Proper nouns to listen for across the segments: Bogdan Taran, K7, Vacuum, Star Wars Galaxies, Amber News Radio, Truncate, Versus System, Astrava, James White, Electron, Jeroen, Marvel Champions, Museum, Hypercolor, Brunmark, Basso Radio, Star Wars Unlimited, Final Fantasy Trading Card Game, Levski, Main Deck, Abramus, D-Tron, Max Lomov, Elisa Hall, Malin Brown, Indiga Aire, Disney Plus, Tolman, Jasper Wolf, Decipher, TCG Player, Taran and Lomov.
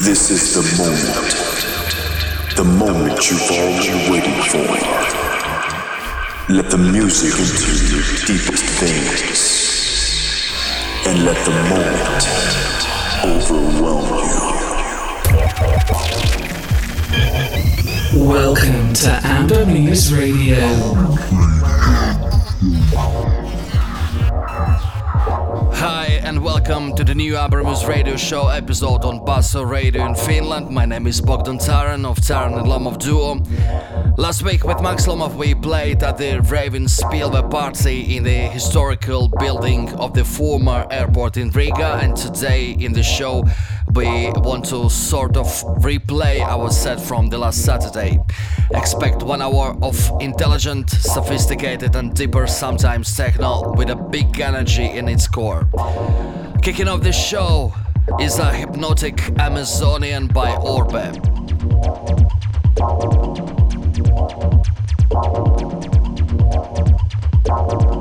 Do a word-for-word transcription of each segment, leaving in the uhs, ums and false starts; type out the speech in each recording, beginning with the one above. This is the moment. The moment you've all been waiting for. Let the music into your deepest veins. And let the moment overwhelm you. Welcome to Amber News Radio. Hi and welcome to the new Abramus radio show episode on Basso Radio in Finland. My name is Bogdan Taran of Taran and Lomov duo. Last week with Max Lomov we played at the Raven Spielberg party in the historical building of the former airport in Riga, and today in the show we want to sort of replay our set from the last Saturday. Expect one hour of intelligent, sophisticated and deeper, sometimes techno, with a big energy in its core. Kicking off the show is a hypnotic Amazonian by Orbe. Oh.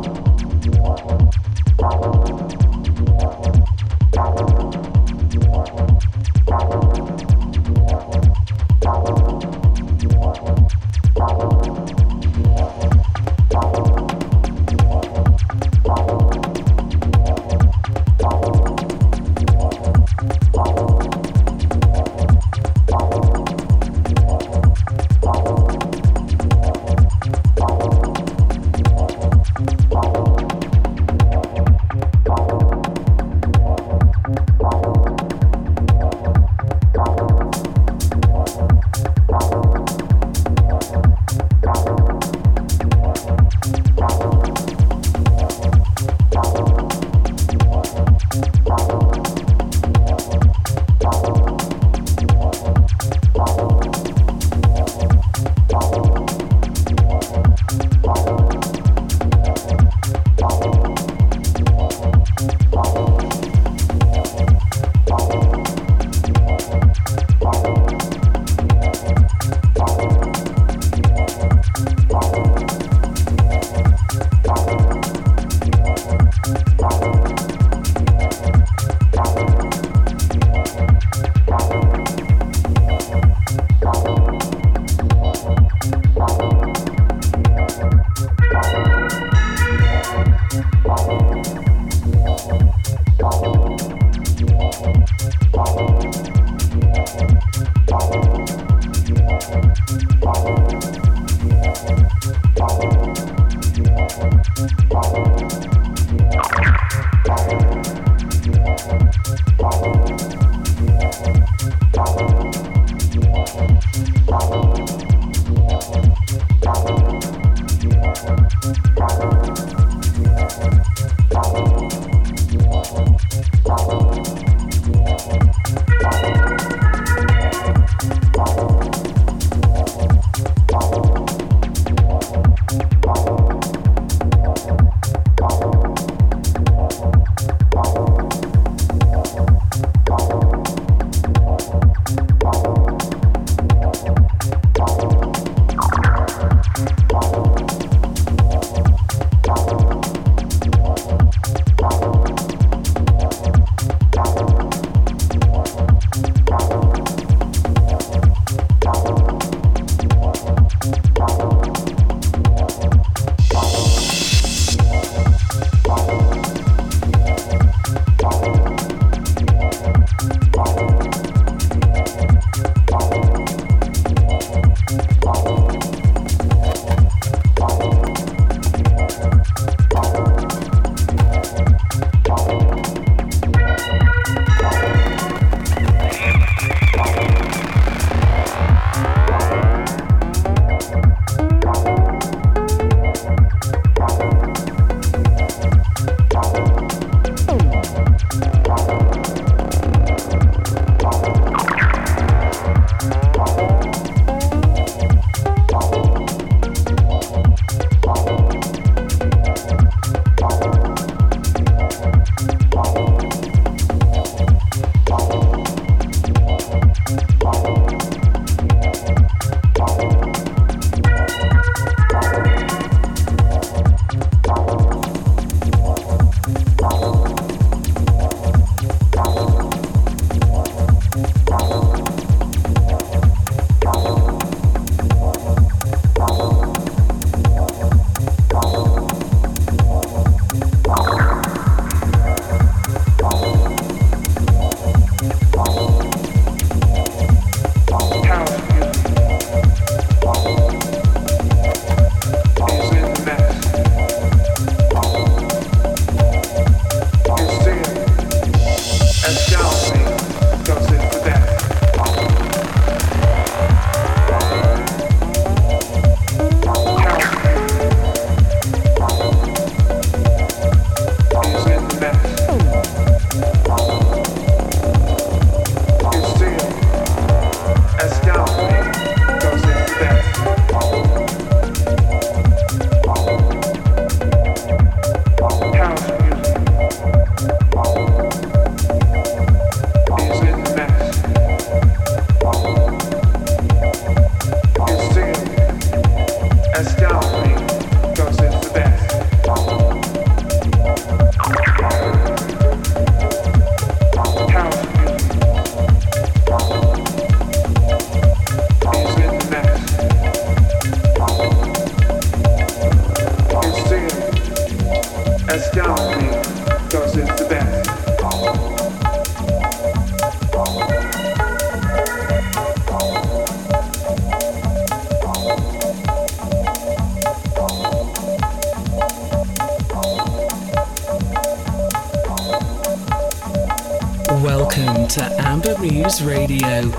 Welcome to Amber News Radio.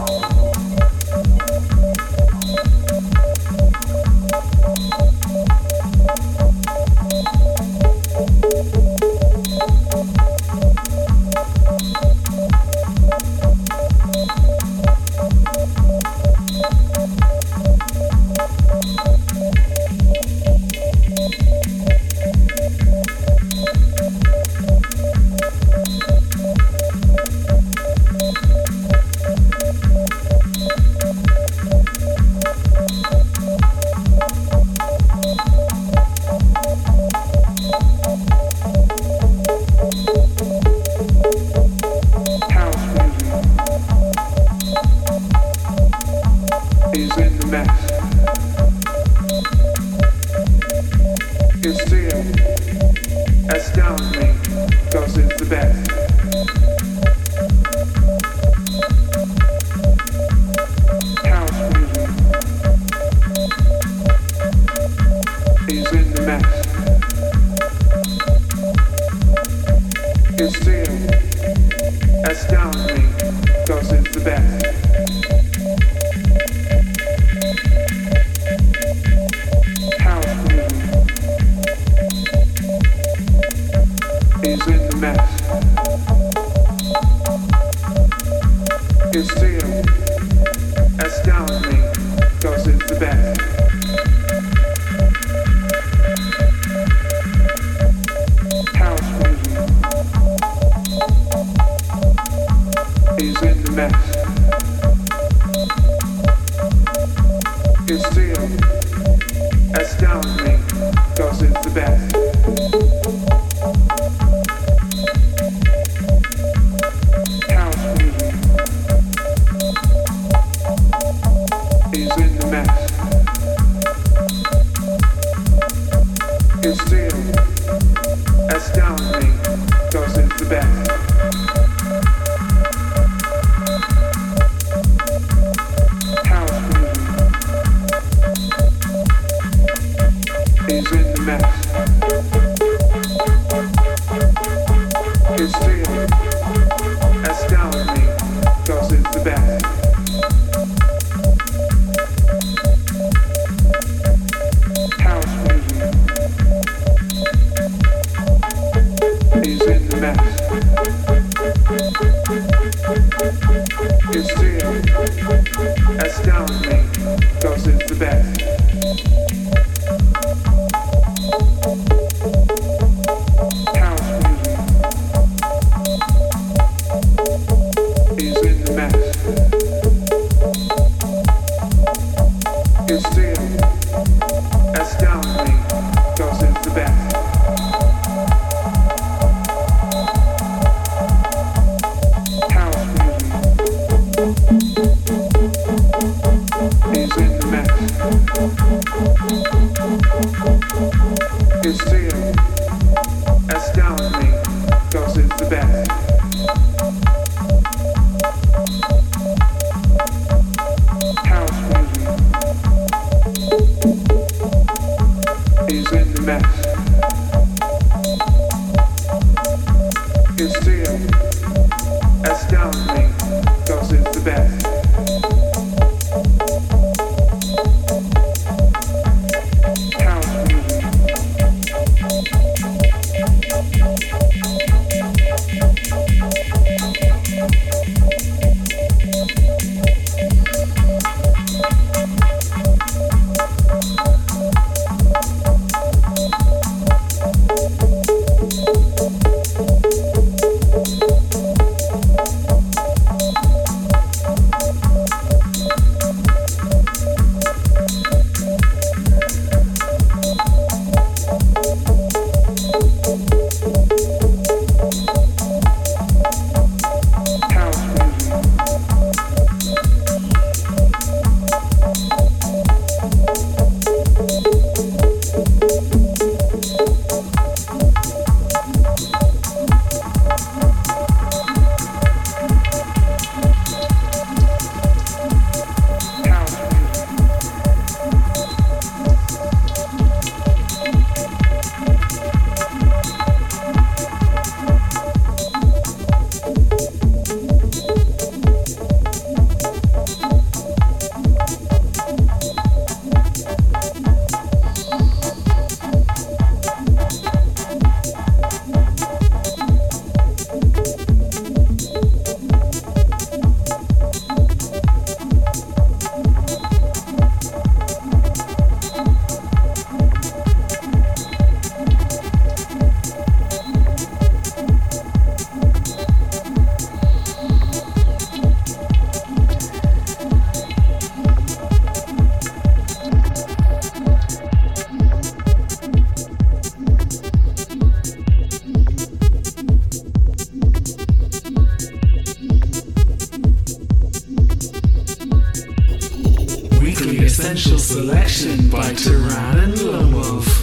Essential Selection by Taran and Lomov.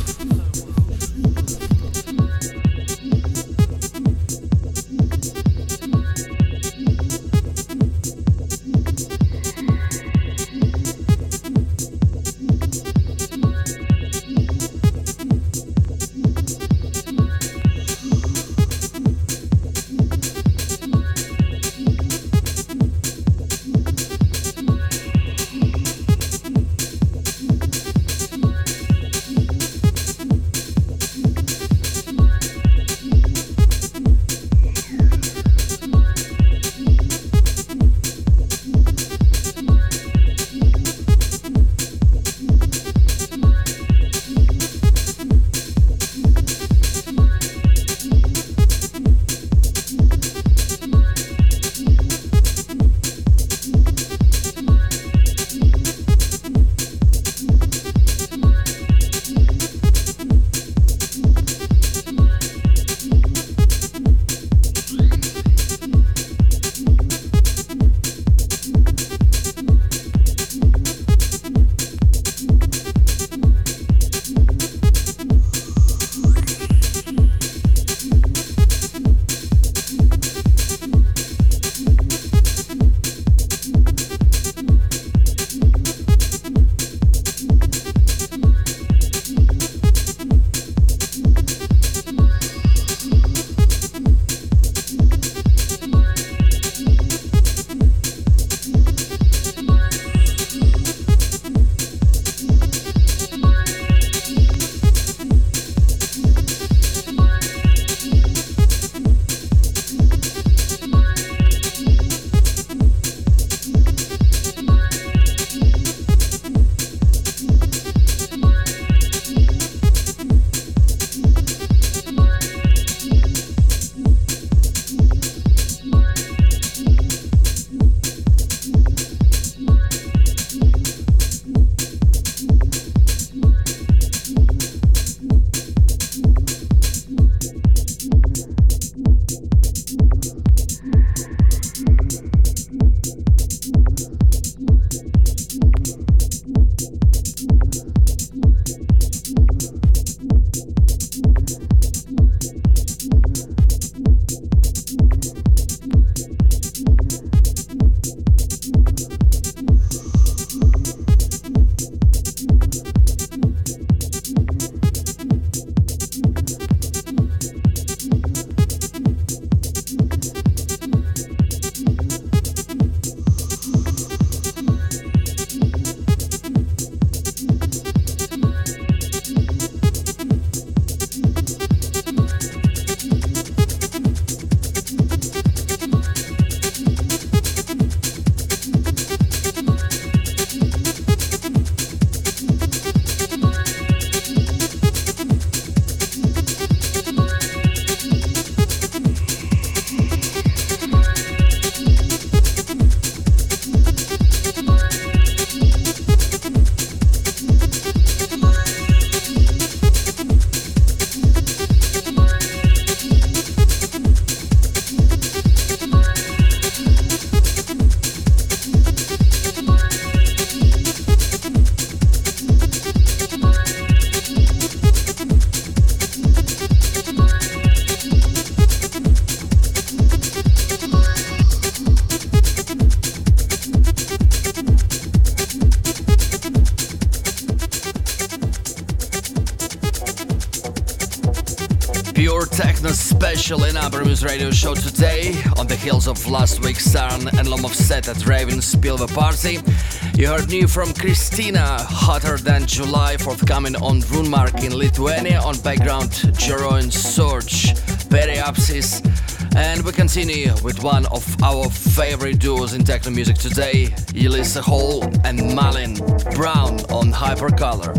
Special in Abramus Radio Show today on the heels of last week's Taran and Lomov set at Raven's Pilva Party. You heard new from Kristina, Hotter Than July, forthcoming on Brunmark in Lithuania, on background Jeroen, Serge, Periapsis, and we continue with one of our favorite duos in techno music today, Elisa Hall and Malin Brown on Hypercolor.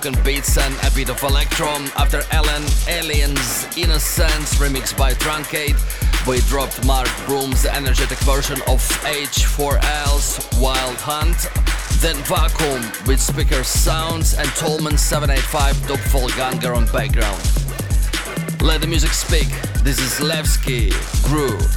broken beats and a bit of Electron. After Ellen, Aliens, Innocence, remixed by Truncate, we dropped Mark Broom's energetic version of H four L's Wild Hunt. Then Vacuum with Speaker Sounds and Tolman seven eighty-five Dubfall Ganger on background. Let the music speak. This is Levski, Groove.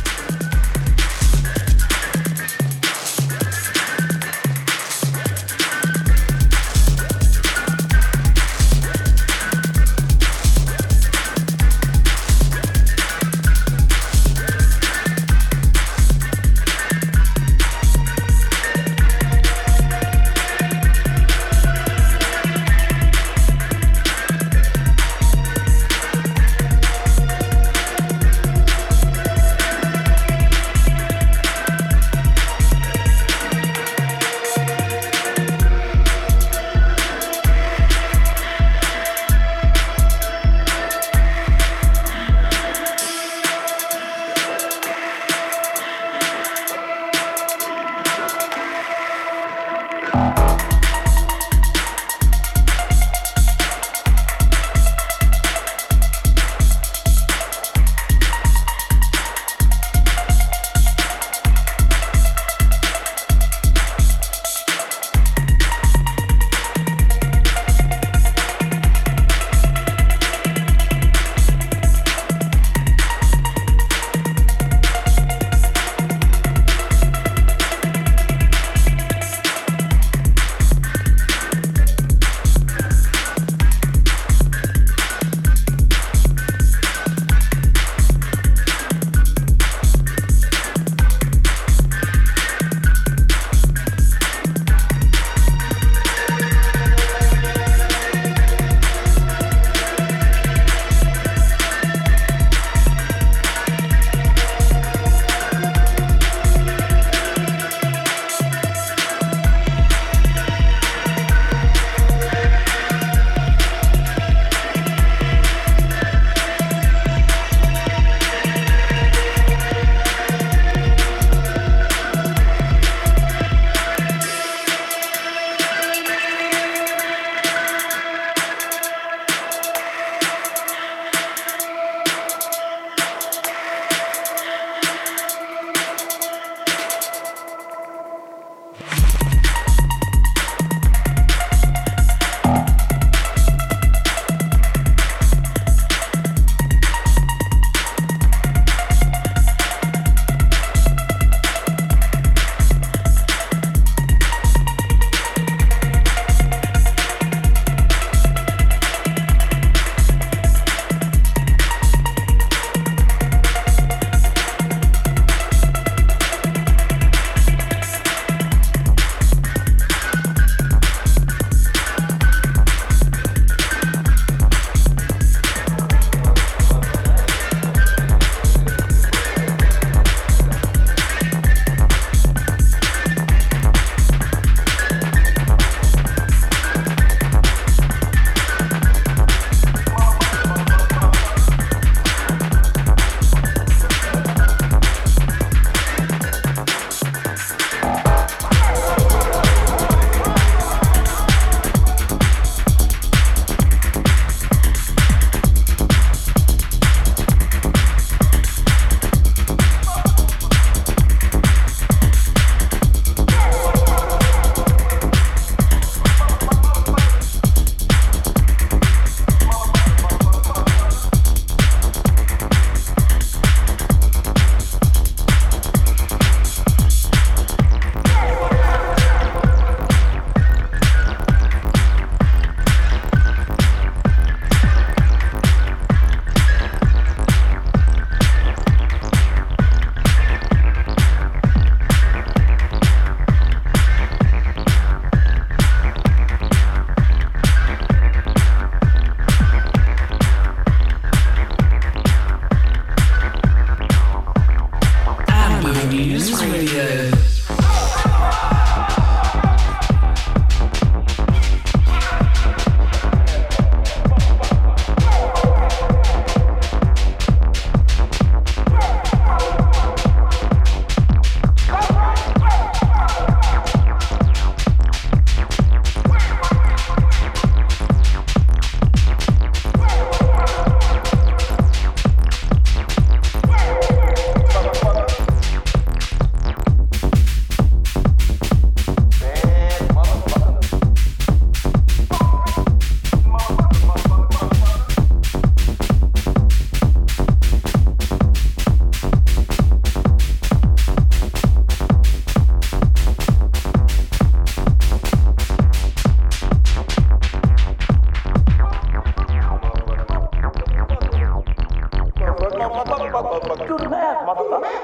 Do the math, motherfucker.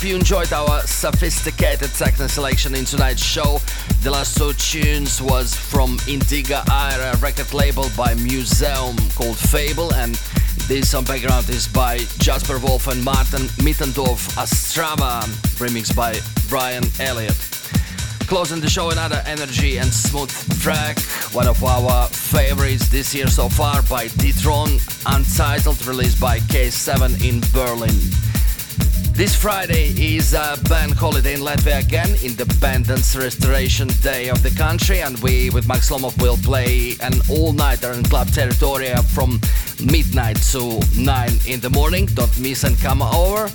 hope you enjoyed our sophisticated techno selection in tonight's show. The last two tunes was from Indiga Aire record label by Museum called Fable, and this on background is by Jasper Wolf and Martin Mittendorf, Astrava, remixed by Brian Elliott. Closing the show, another energy and smooth track, one of our favorites this year so far, by D-Tron, Untitled, released by K seven in Berlin. This Friday is a band holiday in Latvia again, Independence Restoration Day of the country, and we with Max Lomov will play an all-nighter in Club Territoria from midnight to nine in the morning. Don't miss and come over.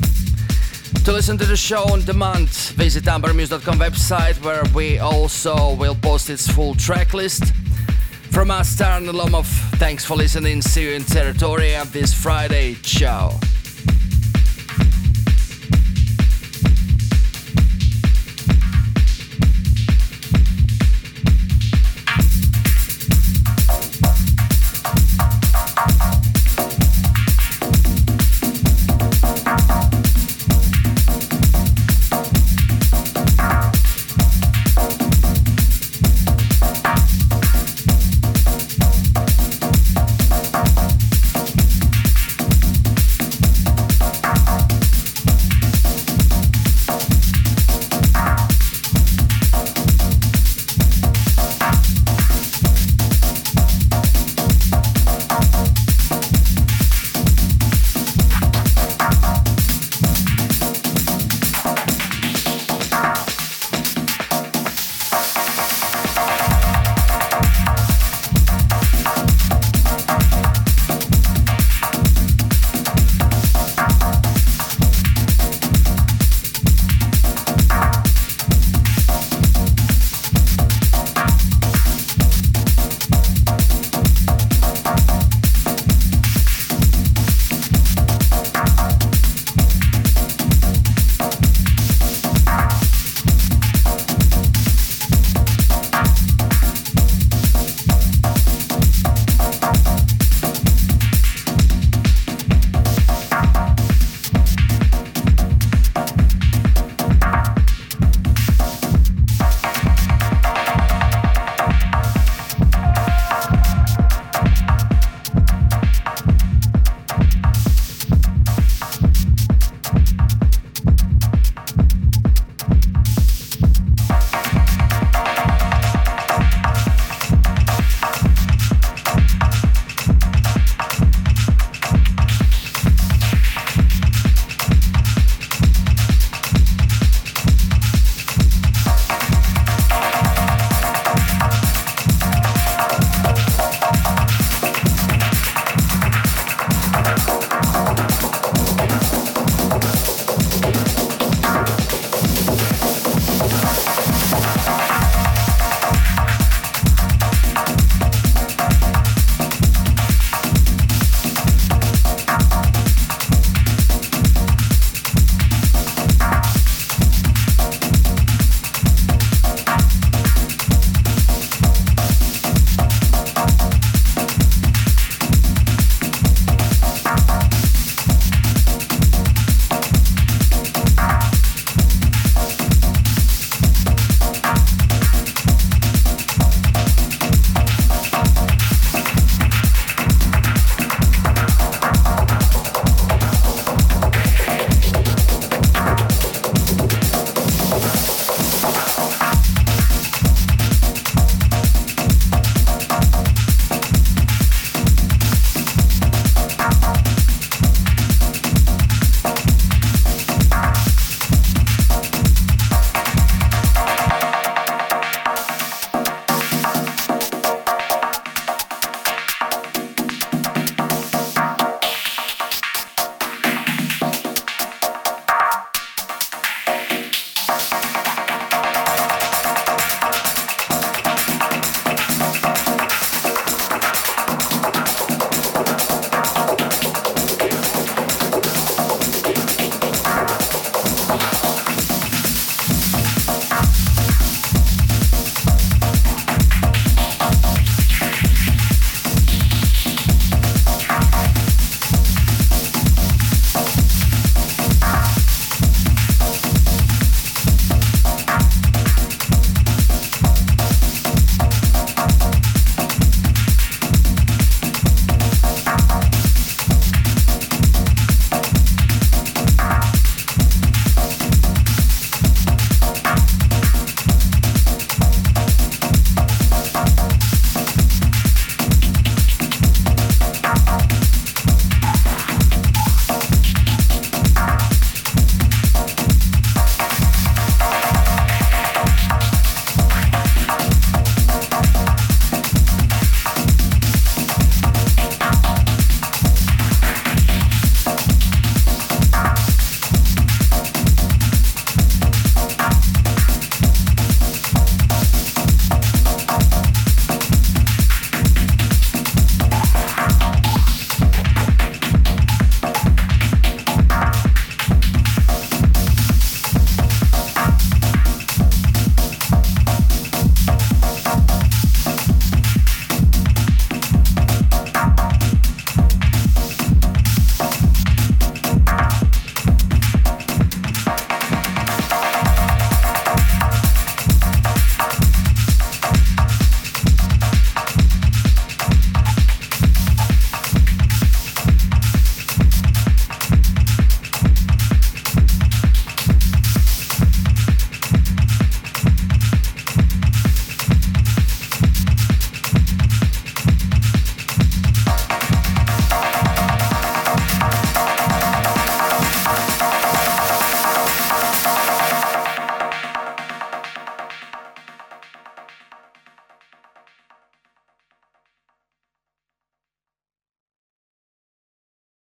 To listen to the show on demand, visit amber muse dot com website, where we also will post its full track list. From us, Taran and Lomov, thanks for listening. See you in Territoria this Friday. Ciao.